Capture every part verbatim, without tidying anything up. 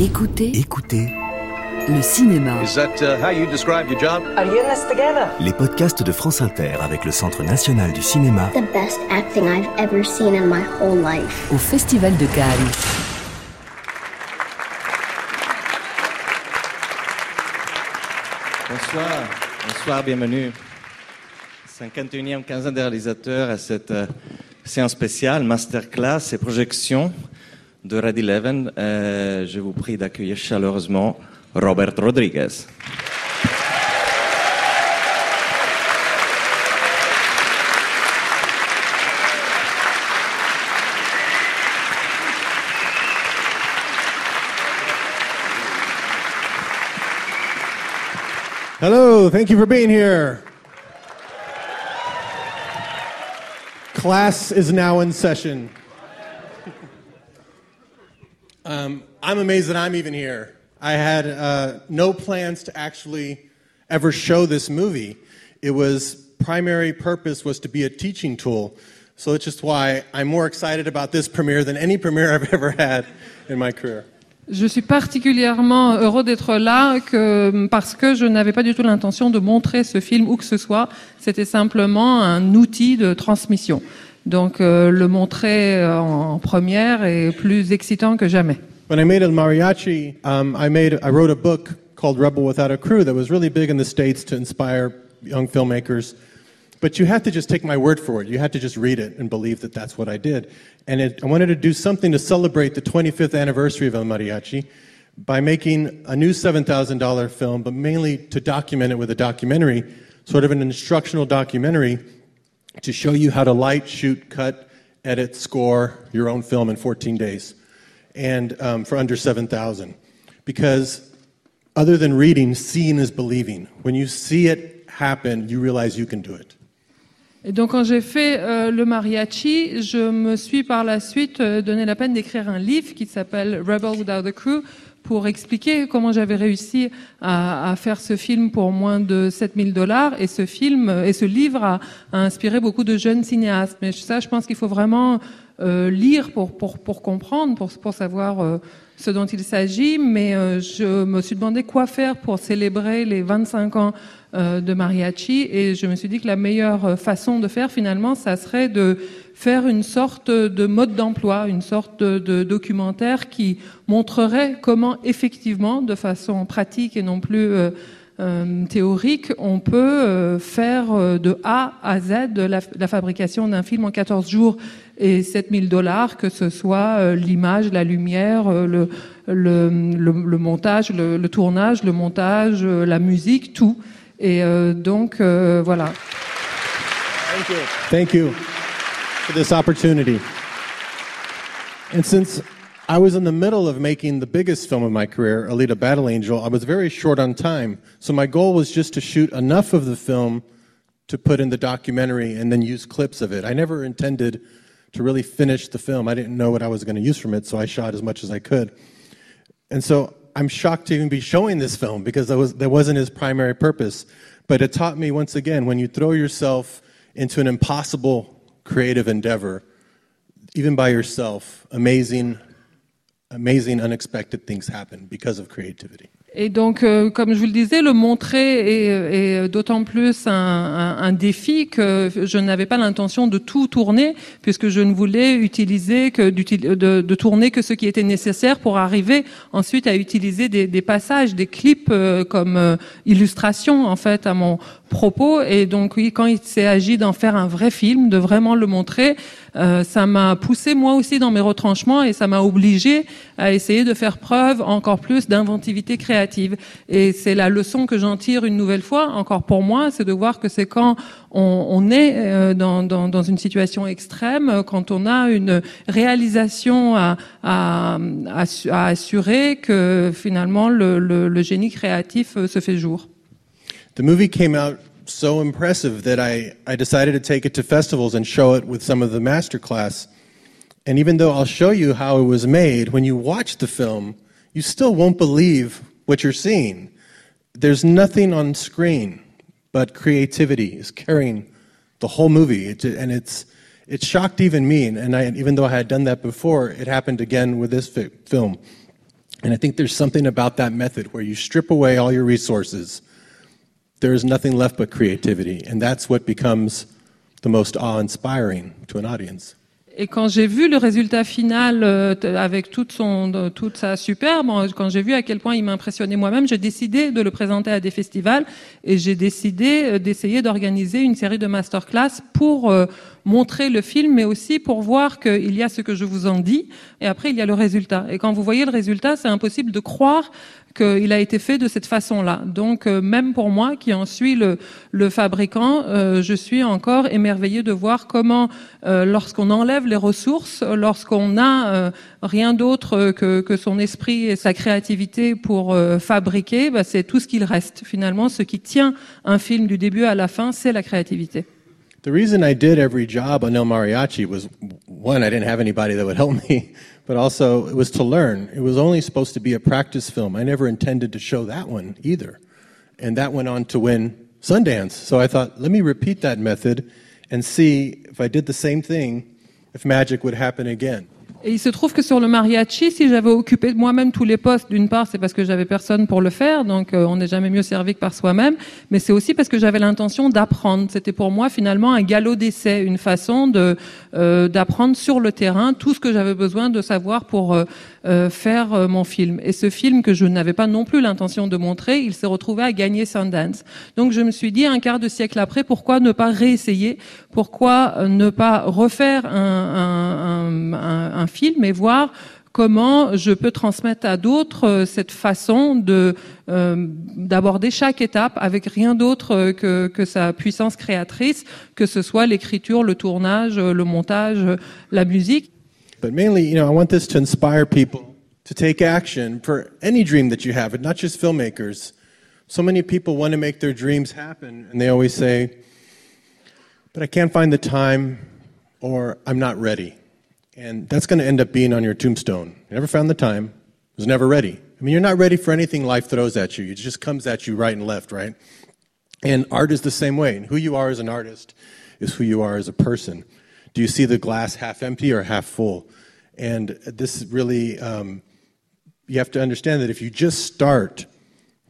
Écoutez. Écoutez. Le cinéma. Is that uh, how you describe your job? Are you in this together? Les podcasts de France Inter avec le Centre National du Cinéma. The best acting I've ever seen in my whole life. Au Festival de Cannes. Bonsoir. Bonsoir, bienvenue. cinquante et unième Quinzaine des réalisateurs à cette euh, séance spéciale, masterclass et projection de Red onze. Euh, je vous prie d'accueillir chaleureusement Robert Rodriguez. Hello, thank you for being here. Class is now in session. Um, I'm amazed that I'm even here. I had uh, no plans to actually ever show this movie. It was primary purpose was to be a teaching tool. So that's just why I'm more excited about this premiere than any premiere I've ever had in my career. Je suis particulièrement heureux d'être là que, parce que je n'avais pas du tout l'intention de montrer ce film où que ce soit. C'était simplement un outil de transmission. Donc euh, le montrer en, en première est plus excitant que jamais. When I made El Mariachi, um, I made I wrote a book called Rebel Without a Crew that was really big in the States to inspire young filmmakers. But you had to just take my word for it. You had to just read it and believe that that's what I did. And it, I wanted to do something to celebrate the twenty-fifth anniversary of El Mariachi by making a new seven thousand dollars film, but mainly to document it with a documentary, sort of an instructional documentary to show you how to light, shoot, cut, edit, score your own film in fourteen days. And um, for under seven thousand dollars. Because other than reading, seeing is believing. When you see it happen, you realize you can do it. Et donc quand j'ai fait euh, le mariachi, je me suis par la suite euh, donné la peine d'écrire un livre qui s'appelle Rebel Without a Crew pour expliquer comment j'avais réussi à, à faire ce film pour moins de sept mille dollars. Et ce film et ce livre a, a inspiré beaucoup de jeunes cinéastes. Mais ça, je pense qu'il faut vraiment Euh, lire pour pour pour comprendre, pour pour savoir euh, ce dont il s'agit, mais euh, je me suis demandé quoi faire pour célébrer les vingt-cinq ans euh, de Mariachi, et je me suis dit que la meilleure façon de faire finalement, ça serait de faire une sorte de mode d'emploi, une sorte de, de documentaire qui montrerait comment effectivement, de façon pratique et non plus euh, euh, théorique, on peut euh, faire euh, de A à Z de la, la fabrication d'un film en quatorze jours. Et sept mille dollars, que ce soit euh, l'image, la lumière, euh, le, le, le, le montage, le, le tournage, le montage, euh, la musique, tout. Et euh, donc, euh, voilà. Thank you. Thank you for this opportunity. And since I was in the middle of making the biggest film of my career, Alita Battle Angel, I was very short on time. So my goal was just to shoot enough of the film to put in the documentary and then use clips of it. I never intended to really finish the film. I didn't know what I was going to use from it, so I shot as much as I could. And so I'm shocked to even be showing this film, because that, was, that wasn't his primary purpose. But it taught me, once again, when you throw yourself into an impossible creative endeavor, even by yourself, amazing, amazing, unexpected things happen because of creativity. Et donc, euh, comme je vous le disais, le montrer est, est d'autant plus un, un, un défi que je n'avais pas l'intention de tout tourner, puisque je ne voulais utiliser que de, de tourner que ce qui était nécessaire pour arriver ensuite à utiliser des, des passages, des clips euh, comme euh, illustration en fait à mon propos. Et donc, oui, quand il s'est agi d'en faire un vrai film, de vraiment le montrer, euh, ça m'a poussé moi aussi dans mes retranchements, et ça m'a obligé à essayer de faire preuve encore plus d'inventivité créative. Et c'est la leçon que j'en tire une nouvelle fois, encore pour moi, c'est de voir que c'est quand on, on est dans, dans, dans une situation extrême, quand on a une réalisation à, à, à assurer, que finalement le, le, le génie créatif se fait jour. The movie came out so impressive that I, I decided to take it to festivals and show it with some of the masterclass. And even though I'll show you how it was made, when you watch the film, you still won't believe what you're seeing. There's nothing on screen, but creativity is carrying the whole movie. It, and it's it shocked even me, and I, even though I had done that before, it happened again with this fi- film. And I think there's something about that method where you strip away all your resources. There is nothing left but creativity. And that's what becomes the most awe-inspiring to an audience. Et quand j'ai vu le résultat final euh, avec toute, son, euh, toute sa superbe, quand j'ai vu à quel point il m'impressionnait moi-même, j'ai décidé de le présenter à des festivals et j'ai décidé euh, d'essayer d'organiser une série de masterclass pour euh, montrer le film, mais aussi pour voir qu'il y a ce que je vous en dis et après il y a le résultat. Et quand vous voyez le résultat, c'est impossible de croire qu'il a été fait de cette façon-là. Donc euh, même pour moi, qui en suis le, le fabricant, euh, je suis encore émerveillée de voir comment, euh, lorsqu'on enlève les ressources, lorsqu'on n'a euh, rien d'autre que, que son esprit et sa créativité pour euh, fabriquer, bah, c'est tout ce qu'il reste. Finalement, ce qui tient un film du début à la fin, c'est la créativité. The reason I did every job on El Mariachi was, one, I didn't have anybody that would help me, but also it was to learn. It was only supposed to be a practice film. I never intended to show that one either. And that went on to win Sundance. So I thought, let me repeat that method and see if I did the same thing, if magic would happen again. Et il se trouve que sur le mariachi, si j'avais occupé moi-même tous les postes, d'une part, c'est parce que j'avais personne pour le faire, donc euh, on n'est jamais mieux servi que par soi-même, mais c'est aussi parce que j'avais l'intention d'apprendre. C'était pour moi finalement un galop d'essai, une façon de euh, d'apprendre sur le terrain tout ce que j'avais besoin de savoir pour euh, euh, faire euh, mon film. Et ce film que je n'avais pas non plus l'intention de montrer, il s'est retrouvé à gagner Sundance. Donc je me suis dit, un quart de siècle après, pourquoi ne pas réessayer? Pourquoi ne pas refaire un, un, un, un, un film et voir comment je peux transmettre à d'autres cette façon de euh, d'aborder chaque étape avec rien d'autre que, que sa puissance créatrice, que ce soit l'écriture, le tournage, le montage, la musique. But mainly, you know, I want this to inspire people to take action for any dream that you have, and not just filmmakers. So many people want to make their dreams happen, and they always say, but I can't find the time, or I'm not ready. And that's going to end up being on your tombstone. You never found the time, was never ready. I mean, you're not ready for anything life throws at you. It just comes at you right and left, right? And art is the same way. And who you are as an artist is who you are as a person. Do you see the glass half empty or half full? And this really, um, you have to understand that if you just start,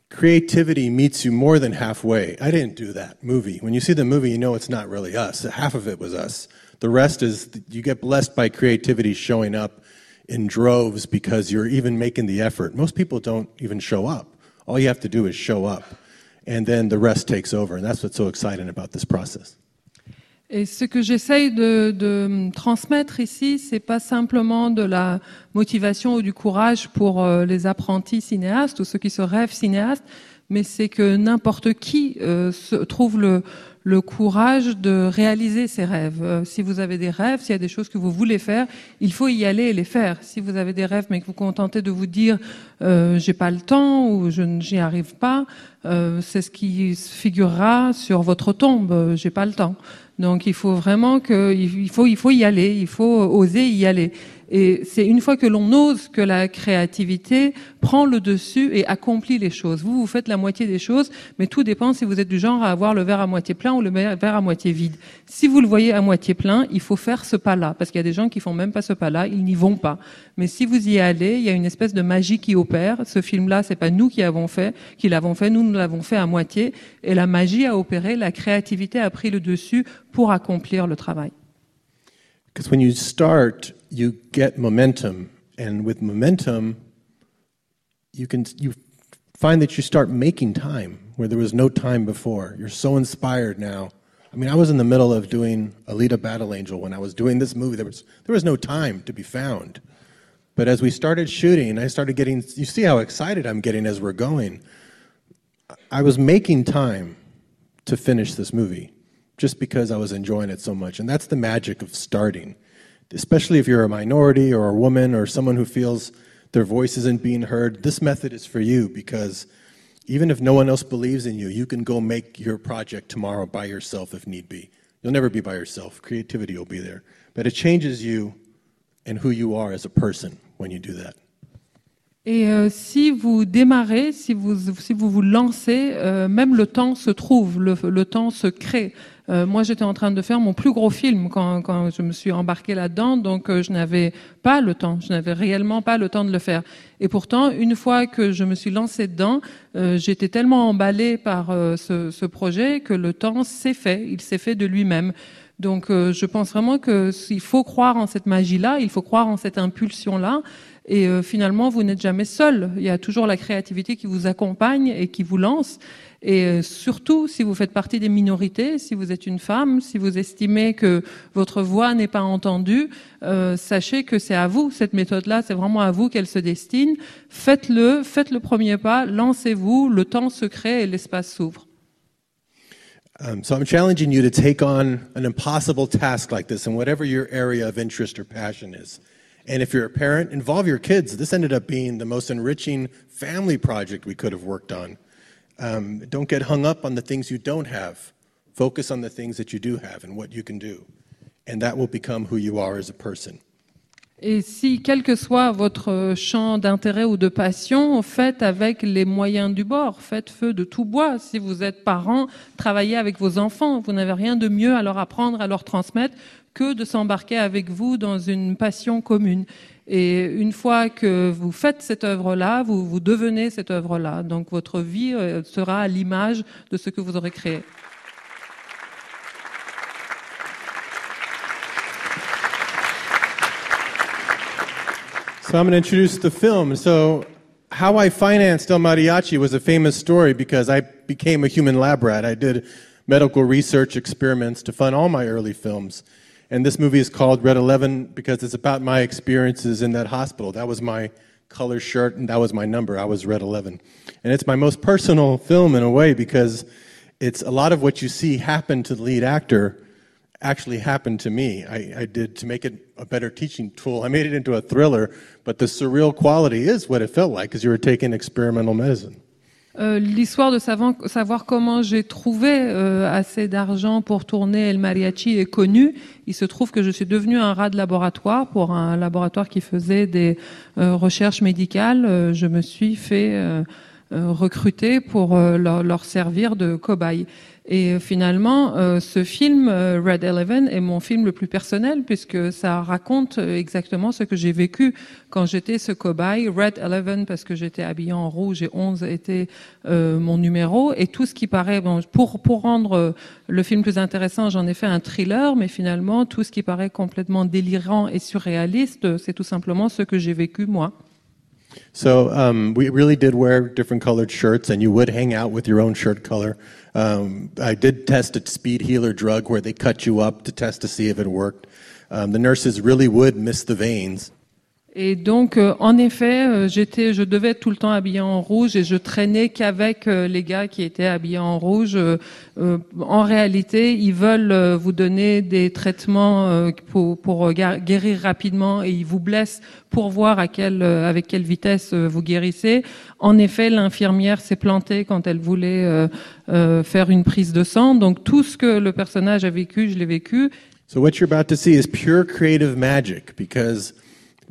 creativity meets you more than halfway. I didn't do that movie. When you see the movie, you know it's not really us. Half of it was us. The rest is you get blessed by creativity showing up in droves because you're even making the effort. Most people don't even show up. All you have to do is show up, and then the rest takes over. And that's what's so exciting about this process. Et ce que j'essaye de, de transmettre ici, c'est pas simplement de la motivation ou du courage pour les apprentis cinéastes ou ceux qui se rêvent cinéastes, mais c'est que n'importe qui euh, se trouve le le courage de réaliser ses rêves. Euh, si vous avez des rêves, s'il y a des choses que vous voulez faire, il faut y aller et les faire. Si vous avez des rêves mais que vous vous contentez de vous dire euh, j'ai pas le temps ou je n'y arrive pas, euh, c'est ce qui figurera sur votre tombe, euh, j'ai pas le temps. Donc il faut vraiment que il faut il faut y aller, il faut oser y aller. Et c'est une fois que l'on ose que la créativité prend le dessus et accomplit les choses. Vous, vous faites la moitié des choses, mais tout dépend si vous êtes du genre à avoir le verre à moitié plein ou le verre à moitié vide. Si vous le voyez à moitié plein, il faut faire ce pas-là, parce qu'il y a des gens qui font même pas ce pas-là, ils n'y vont pas. Mais si vous y allez, il y a une espèce de magie qui opère. Ce film-là, c'est pas nous qui l'avons fait, qui l'avons fait, nous, nous l'avons fait à moitié. Et la magie a opéré, la créativité a pris le dessus pour accomplir le travail. Because when you start, you get momentum, and with momentum, you can you find that you start making time where there was no time before. You're so inspired now. I mean, I was in the middle of doing Alita Battle Angel when I was doing this movie. There was there was no time to be found, but as we started shooting, I started getting. You see how excited I'm getting as we're going. I was making time to finish this movie, just because I was enjoying it so much. And that's the magic of starting, especially if you're a minority or a woman or someone who feels their voice isn't being heard. This method is for you because even if no one else believes in you, you can go make your project tomorrow by yourself if need be. You'll never be by yourself. Creativity will be there. But it changes you and who you are as a person when you do that. Et euh, si vous démarrez, si vous si vous, vous lancez, euh, même le temps se trouve, le, le temps se crée. Euh, moi, j'étais en train de faire mon plus gros film quand, quand je me suis embarquée là-dedans, donc euh, je n'avais pas le temps, je n'avais réellement pas le temps de le faire. Et pourtant, une fois que je me suis lancée dedans, euh, j'étais tellement emballée par euh, ce, ce projet que le temps s'est fait, il s'est fait de lui-même. Donc, euh, je pense vraiment que s'il faut croire en cette magie-là, il faut croire en cette impulsion-là. Et euh, finalement, vous n'êtes jamais seul. Il y a toujours la créativité qui vous accompagne et qui vous lance. Et euh, surtout, si vous faites partie des minorités, si vous êtes une femme, si vous estimez que votre voix n'est pas entendue, euh, sachez que c'est à vous, cette méthode-là, c'est vraiment à vous qu'elle se destine. Faites-le, faites le premier pas, lancez-vous, le temps se crée et l'espace s'ouvre. Um, so I'm challenging you to take on an impossible task like this in whatever your area of interest or passion is. And if you're a parent, involve your kids. This ended up being the most enriching family project we could have worked on. Um, don't get hung up on the things you don't have. Focus on the things that you do have and what you can do. And that will become who you are as a person. Et si, quel que soit votre champ d'intérêt ou de passion, faites avec les moyens du bord, faites feu de tout bois. Si vous êtes parents, travaillez avec vos enfants. Vous n'avez rien de mieux à leur apprendre, à leur transmettre, que de s'embarquer avec vous dans une passion commune. Et une fois que vous faites cette œuvre-là, vous, vous devenez cette œuvre-là. Donc votre vie sera à l'image de ce que vous aurez créé. So I'm going to introduce the film. So how I financed El Mariachi was a famous story because I became a human lab rat. I did medical research experiments to fund all my early films. And this movie is called Red eleven because it's about my experiences in that hospital. That was my color shirt and that was my number. I was Red eleven. And it's my most personal film in a way because it's a lot of what you see happen to the lead actor actually happened to me. I, I did to make it a better teaching tool. I made it into a thriller, but the surreal quality is what it felt like because you were taking experimental medicine. Euh, l'histoire de savoir, savoir comment j'ai trouvé euh, assez d'argent pour tourner El Mariachi est connue. Il se trouve que je suis devenue un rat de laboratoire pour un laboratoire qui faisait des euh, recherches médicales. Euh, je me suis fait euh, recruter pour euh, leur, leur servir de cobaye. Et finalement, euh, ce film, euh, Red eleven, est mon film le plus personnel puisque ça raconte exactement ce que j'ai vécu quand j'étais ce cobaye. Red eleven, parce que j'étais habillée en rouge et onze était euh, mon numéro. Et tout ce qui paraît, bon, pour, pour rendre le film plus intéressant, j'en ai fait un thriller, mais finalement, tout ce qui paraît complètement délirant et surréaliste, c'est tout simplement ce que j'ai vécu moi. So um, we really did wear different colored shirts, and you would hang out with your own shirt color. Um, I did test a speed healer drug where they cut you up to test to see if it worked. Um, the nurses really would miss the veins. Et donc, euh, en effet, euh, j'étais, je devais être tout le temps habillée en rouge et je traînais qu'avec euh, les gars qui étaient habillés en rouge. Euh, euh, en réalité, ils veulent euh, vous donner des traitements euh, pour, pour guérir rapidement et ils vous blessent pour voir à quelle, euh, avec quelle vitesse euh, vous guérissez. En effet, l'infirmière s'est plantée quand elle voulait euh, euh, faire une prise de sang. Donc, tout ce que le personnage a vécu, je l'ai vécu. So what you're about to see is pure creative magic because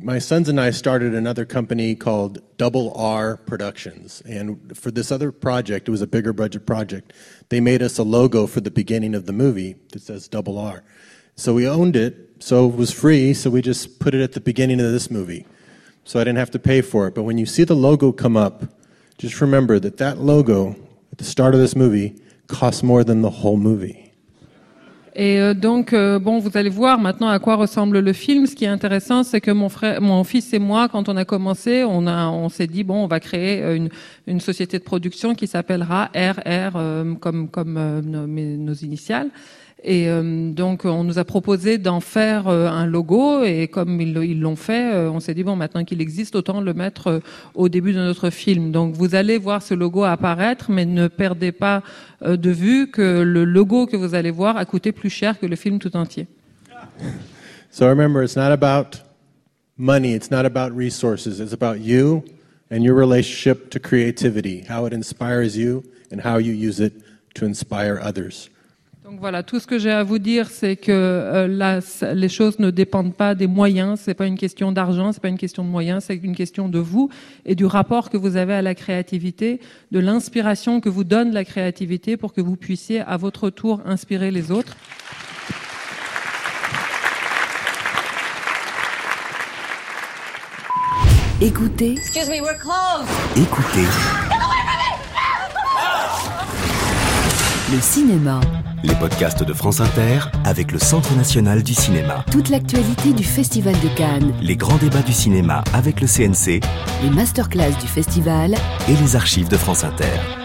my sons and I started another company called Double R Productions, and for this other project, it was a bigger budget project, they made us a logo for the beginning of the movie that says Double R. So we owned it, so it was free, so we just put it at the beginning of this movie. So I didn't have to pay for it, but when you see the logo come up, just remember that that logo at the start of this movie costs more than the whole movie. Et donc, bon, vous allez voir maintenant à quoi ressemble le film. Ce qui est intéressant, c'est que mon frère, mon fils et moi, quand on a commencé, on a, on s'est dit bon, on va créer une, une société de production qui s'appellera R R euh, comme comme euh, nos, nos initiales. Et euh, donc, on nous a proposé d'en faire euh, un logo. Et comme ils, ils l'ont fait, euh, on s'est dit bon, maintenant qu'il existe, autant le mettre euh, au début de notre film. Donc, vous allez voir ce logo apparaître, mais ne perdez pas euh, de vue que le logo que vous allez voir a coûté plus cher que le film tout entier. So remember, it's not about money, it's not about resources, it's about you and your relationship to creativity, how it inspires you and how you use it to inspire others. Donc voilà, tout ce que j'ai à vous dire, c'est que euh, là, les choses ne dépendent pas des moyens. C'est pas une question d'argent, c'est pas une question de moyens, c'est une question de vous et du rapport que vous avez à la créativité, de l'inspiration que vous donne la créativité pour que vous puissiez à votre tour inspirer les autres. Écoutez. Excuse me, we're closed. Écoutez. Le cinéma. Les podcasts de France Inter avec le Centre National du Cinéma. Toute l'actualité du Festival de Cannes. Les grands débats du cinéma avec le C N C. Les masterclass du festival. Et les archives de France Inter.